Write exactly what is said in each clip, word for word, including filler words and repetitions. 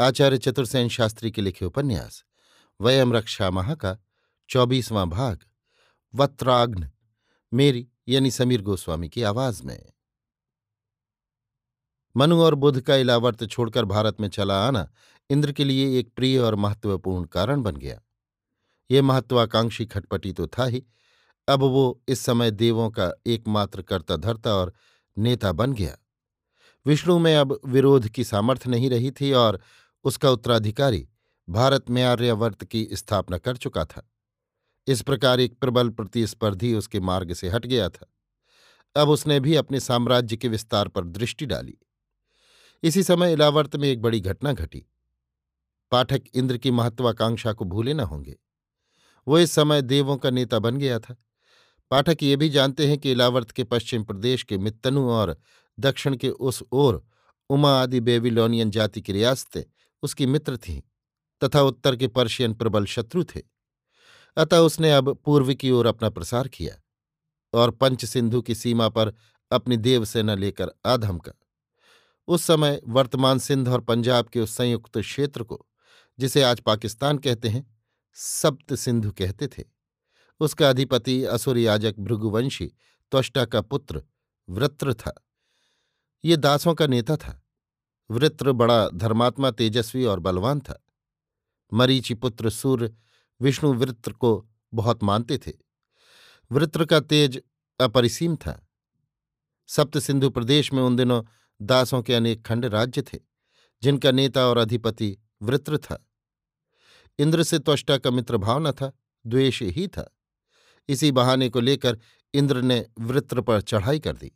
आचार्य चतुर्सेन शास्त्री के लिखे उपन्यास वयं रक्षामः का चौबीसवां भाग, वत्राग्न, मेरी यानी समीर गोस्वामी की आवाज में। मनु और बुध का इलावर्त छोड़कर भारत में चला आना इंद्र के लिए एक प्रिय और महत्वपूर्ण कारण बन गया। ये महत्वाकांक्षी खटपटी तो था ही, अब वो इस समय देवों का एकमात्र कर्ता धर्ता और नेता बन गया। विष्णु में अब विरोध की सामर्थ्य नहीं रही थी और उसका उत्तराधिकारी भारत में आर्यावर्त की स्थापना कर चुका था। इस प्रकार एक प्रबल प्रतिस्पर्धी उसके मार्ग से हट गया था। अब उसने भी अपने साम्राज्य के विस्तार पर दृष्टि डाली। इसी समय इलावर्त में एक बड़ी घटना घटी। पाठक इंद्र की महत्वाकांक्षा को भूले न होंगे। वो इस समय देवों का नेता बन गया था। पाठक ये भी जानते हैं कि इलावर्त के पश्चिम प्रदेश के मित्तनु और दक्षिण के उस ओर उमा आदि बेबीलोनियन जाति की रियासतें उसकी मित्र थीं तथा उत्तर के पर्शियन प्रबल शत्रु थे। अतः उसने अब पूर्व की ओर अपना प्रसार किया और पंच सिंधु की सीमा पर अपनी देवसेना लेकर आ धमका। उस समय वर्तमान सिंध और पंजाब के उस संयुक्त क्षेत्र को, जिसे आज पाकिस्तान कहते हैं, सप्त सिंधु कहते थे। उसका अधिपति असुर याजक भृगुवंशी त्वष्टा का पुत्र वृत्र था। ये दासों का नेता था। वृत्र बड़ा धर्मात्मा, तेजस्वी और बलवान था। मरीचि पुत्र सूर्य विष्णु वृत्र को बहुत मानते थे। वृत्र का तेज अपरिसीम था। सप्त सिंधु प्रदेश में उन दिनों दासों के अनेक खंड राज्य थे, जिनका नेता और अधिपति वृत्र था। इंद्र से त्वष्टा का मित्रभाव न था, द्वेष ही था। इसी बहाने को लेकर इंद्र ने वृत्र पर चढ़ाई कर दी।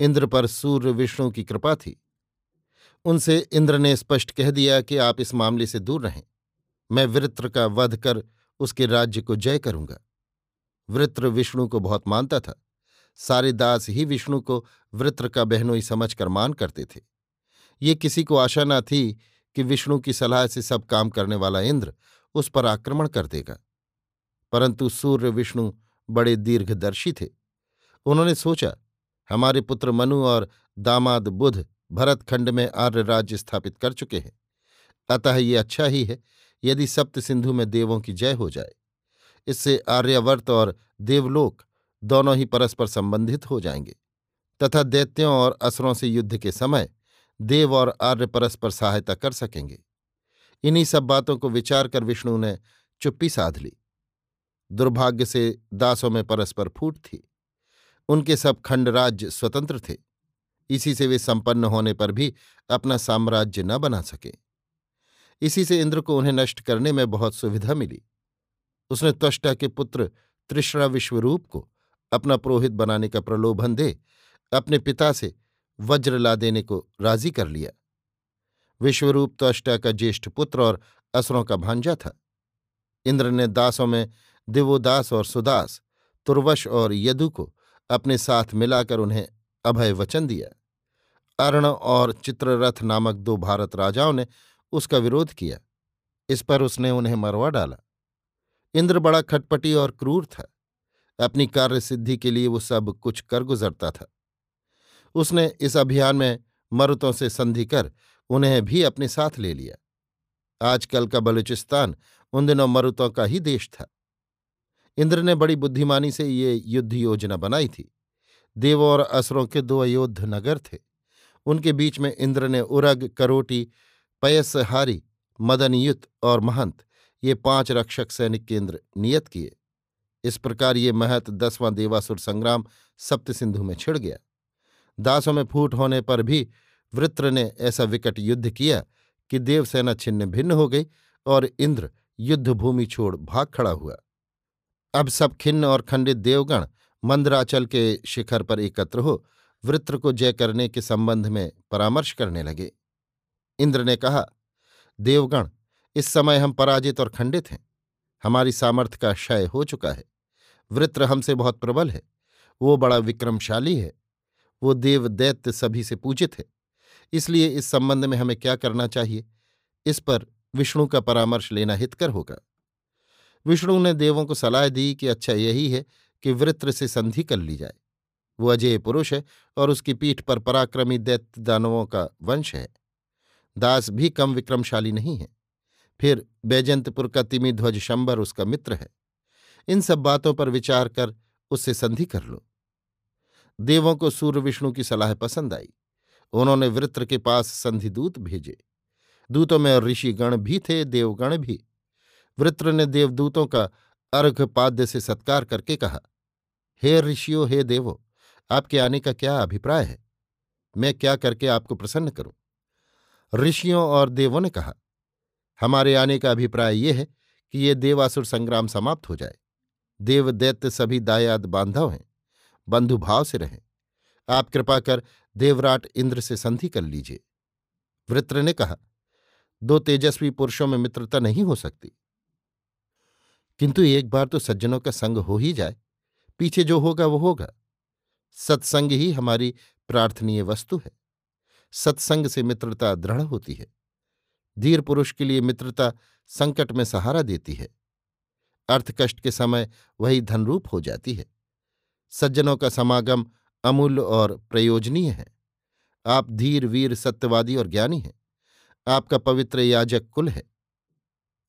इंद्र पर सूर्य विष्णु की कृपा थी। उनसे इंद्र ने स्पष्ट कह दिया कि आप इस मामले से दूर रहें, मैं वृत्र का वध कर उसके राज्य को जय करूंगा। वृत्र विष्णु को बहुत मानता था। सारे दास ही विष्णु को वृत्र का बहनोई समझकर मान करते थे। ये किसी को आशा न थी कि विष्णु की सलाह से सब काम करने वाला इंद्र उस पर आक्रमण कर देगा। परंतु सूर्य विष्णु बड़े दीर्घदर्शी थे। उन्होंने सोचा, हमारे पुत्र मनु और दामाद बुध भरतखंड में आर्य राज्य स्थापित कर चुके हैं, अतः ये अच्छा ही है यदि सप्त सिंधु में देवों की जय हो जाए। इससे आर्यावर्त और देवलोक दोनों ही परस्पर संबंधित हो जाएंगे तथा दैत्यों और असुरों से युद्ध के समय देव और आर्य परस्पर सहायता कर सकेंगे। इन्हीं सब बातों को विचार कर विष्णु ने चुप्पी साध ली। दुर्भाग्य से दासों में परस्पर फूट थी। उनके सब खंड राज्य स्वतंत्र थे। इसी से वे संपन्न होने पर भी अपना साम्राज्य न बना सके। इसी से इंद्र को उन्हें नष्ट करने में बहुत सुविधा मिली। उसने त्वष्टा के पुत्र तृष्णा विश्वरूप को अपना पुरोहित बनाने का प्रलोभन दे अपने पिता से वज्र ला देने को राजी कर लिया। विश्वरूप त्वष्टा का ज्येष्ठ पुत्र और असुरों का भांजा था। इंद्र ने दासों में दिवोदास और सुदास, तुर्वश और यदु को अपने साथ मिलाकर उन्हें अभय वचन दिया। अर्ण और चित्ररथ नामक दो भारत राजाओं ने उसका विरोध किया। इस पर उसने उन्हें मरवा डाला। इंद्र बड़ा खटपटी और क्रूर था। अपनी कार्यसिद्धि के लिए वो सब कुछ कर गुजरता था। उसने इस अभियान में मरुतों से संधि कर उन्हें भी अपने साथ ले लिया। आजकल का बलूचिस्तान उन दिनों मरुतों का ही देश था। इंद्र ने बड़ी बुद्धिमानी से ये युद्ध योजना बनाई थी। देवों और असुरों के दो अयोध्य नगर थे। उनके बीच में इंद्र ने उरग, करोटी, पयसहारी, मदनयुत और महंत, ये पांच रक्षक सैनिक केंद्र नियत किए। इस प्रकार ये महत दसवां देवासुर संग्राम सप्त सिंधु में छिड़ गया। दासों में फूट होने पर भी वृत्र ने ऐसा विकट युद्ध किया कि देवसेना छिन्न भिन्न हो गई और इंद्र युद्धभूमि छोड़ भाग खड़ा हुआ। अब सब खिन्न और खंडित देवगण मंदराचल के शिखर पर एकत्र हो वृत्र को जय करने के संबंध में परामर्श करने लगे। इंद्र ने कहा, देवगण, इस समय हम पराजित और खंडित हैं, हमारी सामर्थ्य का क्षय हो चुका है। वृत्र हमसे बहुत प्रबल है, वो बड़ा विक्रमशाली है, वो देव दैत्य सभी से पूजित है, इसलिए इस संबंध में हमें क्या करना चाहिए, इस पर विष्णु का परामर्श लेना हितकर होगा। विष्णु ने देवों को सलाह दी कि अच्छा यही है कि वृत्र से संधि कर ली जाए। वो अजेय पुरुष है और उसकी पीठ पर पराक्रमी दैत्य दानवों का वंश है। दास भी कम विक्रमशाली नहीं है। फिर बैजंतपुर का तिमी ध्वज शंबर उसका मित्र है। इन सब बातों पर विचार कर उससे संधि कर लो। देवों को सूर्य विष्णु की सलाह पसंद आई। उन्होंने वृत्र के पास संधिदूत भेजे। दूतों में ऋषिगण भी थे, देवगण भी। वृत्र ने देवदूतों का अर्घपाद्य से सत्कार करके कहा, हे ऋषियो, हे देवो, आपके आने का क्या अभिप्राय है? मैं क्या करके आपको प्रसन्न करूं? ऋषियों और देवों ने कहा, हमारे आने का अभिप्राय यह है कि ये देवासुर संग्राम समाप्त हो जाए। देव दैत्य सभी दायाद बांधव हैं, बंधुभाव से रहें। आप कृपा कर देवराट इंद्र से संधि कर लीजिए। वृत्र ने कहा, दो तेजस्वी पुरुषों में मित्रता नहीं हो सकती, किंतु एक बार तो सज्जनों का संग हो ही जाए। पीछे जो होगा वो होगा। सत्संग ही हमारी प्रार्थनीय वस्तु है। सत्संग से मित्रता दृढ़ होती है। धीर पुरुष के लिए मित्रता संकट में सहारा देती है। अर्थकष्ट के समय वही धनरूप हो जाती है। सज्जनों का समागम अमूल्य और प्रयोजनीय है। आप धीर, वीर, सत्यवादी और ज्ञानी हैं। आपका पवित्र याजक कुल है।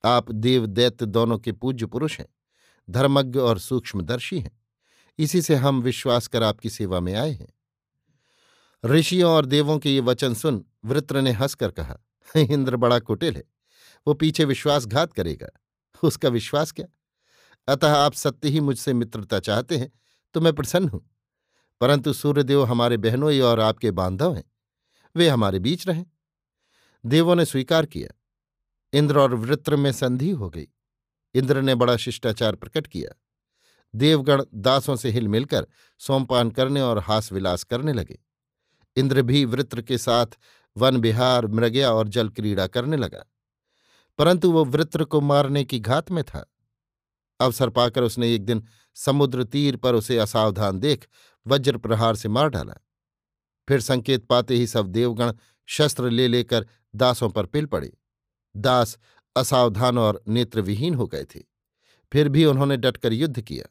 आप देव दैत्य दोनों के पूज्य पुरुष हैं, धर्मज्ञ और सूक्ष्मदर्शी हैं। इसी से हम विश्वास कर आपकी सेवा में आए हैं। ऋषियों और देवों के ये वचन सुन वृत्र ने हंसकर कहा, इंद्र बड़ा कुटिल है, वो पीछे विश्वासघात करेगा, उसका विश्वास क्या। अतः आप सत्य ही मुझसे मित्रता चाहते हैं तो मैं प्रसन्न हूं, परंतु सूर्यदेव हमारे बहनोई और आपके बांधव हैं, वे हमारे बीच रहें। देवों ने स्वीकार किया। इंद्र और वृत्र में संधि हो गई। इंद्र ने बड़ा शिष्टाचार प्रकट किया। देवगण दासों से हिलमिल कर सोमपान करने और हास विलास करने लगे। इंद्र भी वृत्र के साथ वन विहार, मृगया और जल क्रीड़ा करने लगा, परंतु वो वृत्र को मारने की घात में था। अवसर पाकर उसने एक दिन समुद्र तीर पर उसे असावधान देख वज्र प्रहार से मार डाला। फिर संकेत पाते ही सब देवगण शस्त्र ले लेकर दासों पर पिल पड़े। दास असावधान और नेत्रविहीन हो गए थे। फिर भी उन्होंने डटकर युद्ध किया,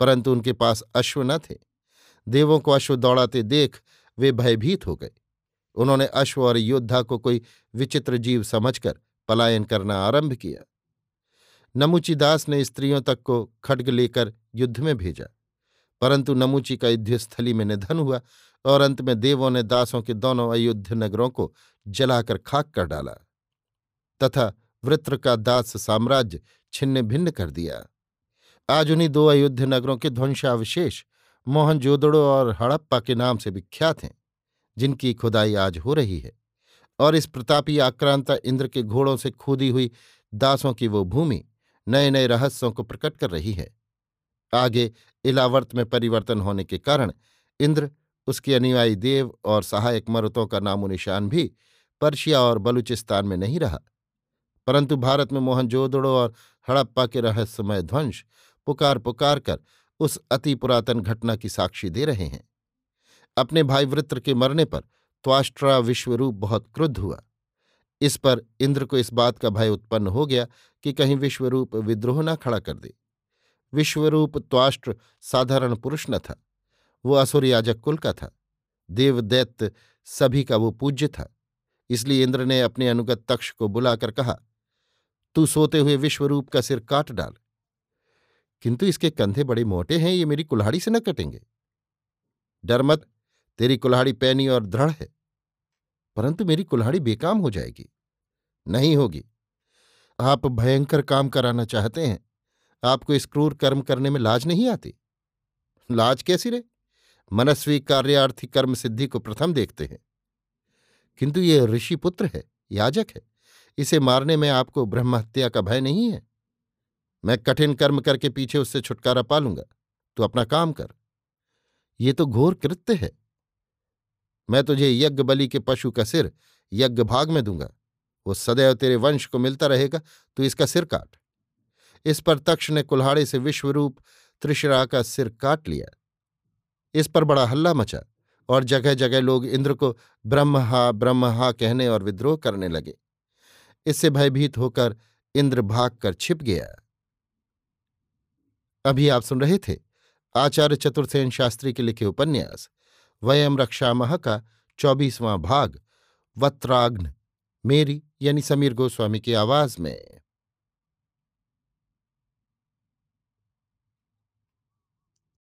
परंतु उनके पास अश्व न थे। देवों को अश्व दौड़ाते देख वे भयभीत हो गए। उन्होंने अश्व और योद्धा को कोई विचित्र जीव समझकर पलायन करना आरंभ किया। नमूची दास ने स्त्रियों तक को खड्ग लेकर युद्ध में भेजा, परंतु नमूची का युद्धस्थली में निधन हुआ और अंत में देवों ने दासों के दोनों अयोध्या नगरों को जलाकर खाक कर डाला तथा वृत्र का दास साम्राज्य छिन्न भिन्न कर दिया। आज उन्हीं दो अयोध्या नगरों के ध्वंसावशेष मोहनजोदड़ो और हड़प्पा के नाम से विख्यात हैं, जिनकी खुदाई आज हो रही है। और इस प्रतापी आक्रांता इंद्र के घोड़ों से खोदी हुई दासों की वो भूमि नए नए रहस्यों को प्रकट कर रही है। आगे इलावर्त में परिवर्तन होने के कारण इंद्र, उसके अनुयायी देव और सहायक मरुतों का नामो निशान भी पर्शिया और बलूचिस्तान में नहीं रहा, परंतु भारत में मोहनजोदड़ो और हड़प्पा के रहस्यमय ध्वंस पुकार पुकार कर उस अति पुरातन घटना की साक्षी दे रहे हैं। अपने भाई वृत्र के मरने पर त्वाष्ट्रा विश्वरूप बहुत क्रुद्ध हुआ। इस पर इंद्र को इस बात का भय उत्पन्न हो गया कि कहीं विश्वरूप विद्रोह न खड़ा कर दे। विश्वरूप त्वाष्ट्र साधारण पुरुष न था, वो असुर याजक कुल का था। देव दैत्य सभी का वो पूज्य था। इसलिए इंद्र ने अपने अनुगत तक्ष को बुलाकर कहा, तू सोते हुए विश्वरूप का सिर काट डाल। किंतु इसके कंधे बड़े मोटे हैं, ये मेरी कुल्हाड़ी से न कटेंगे। डर मत, तेरी कुल्हाड़ी पैनी और दृढ़ है, परंतु मेरी कुल्हाड़ी बेकाम हो जाएगी। नहीं होगी, आप भयंकर काम कराना चाहते हैं, आपको इस क्रूर कर्म करने में लाज नहीं आती? लाज कैसी रे, मनस्वी कार्यार्थी कर्म सिद्धि को प्रथम देखते हैं। किंतु ये ऋषिपुत्र है, याजक है, इसे मारने में आपको ब्रह्महत्या का भय नहीं है? मैं कठिन कर्म करके पीछे उससे छुटकारा पा लूंगा, तू अपना काम कर। ये तो घोर कृत्य है। मैं तुझे यज्ञ बलि के पशु का सिर यज्ञ भाग में दूंगा, वो सदैव तेरे वंश को मिलता रहेगा, तू इसका सिर काट। इस पर तक्ष ने कुल्हाड़े से विश्वरूप त्रिशरा का सिर काट लिया। इस पर बड़ा हल्ला मचा और जगह जगह लोग इंद्र को ब्रह्महा ब्रह्महा कहने और विद्रोह करने लगे। इससे भयभीत होकर इंद्र भागकर छिप गया। अभी आप सुन रहे थे आचार्य चतुर्सेन शास्त्री के लिखे उपन्यास वयं रक्षामः का चौबीसवां भाग वत्राग्न, मेरी यानी समीर गोस्वामी की आवाज में।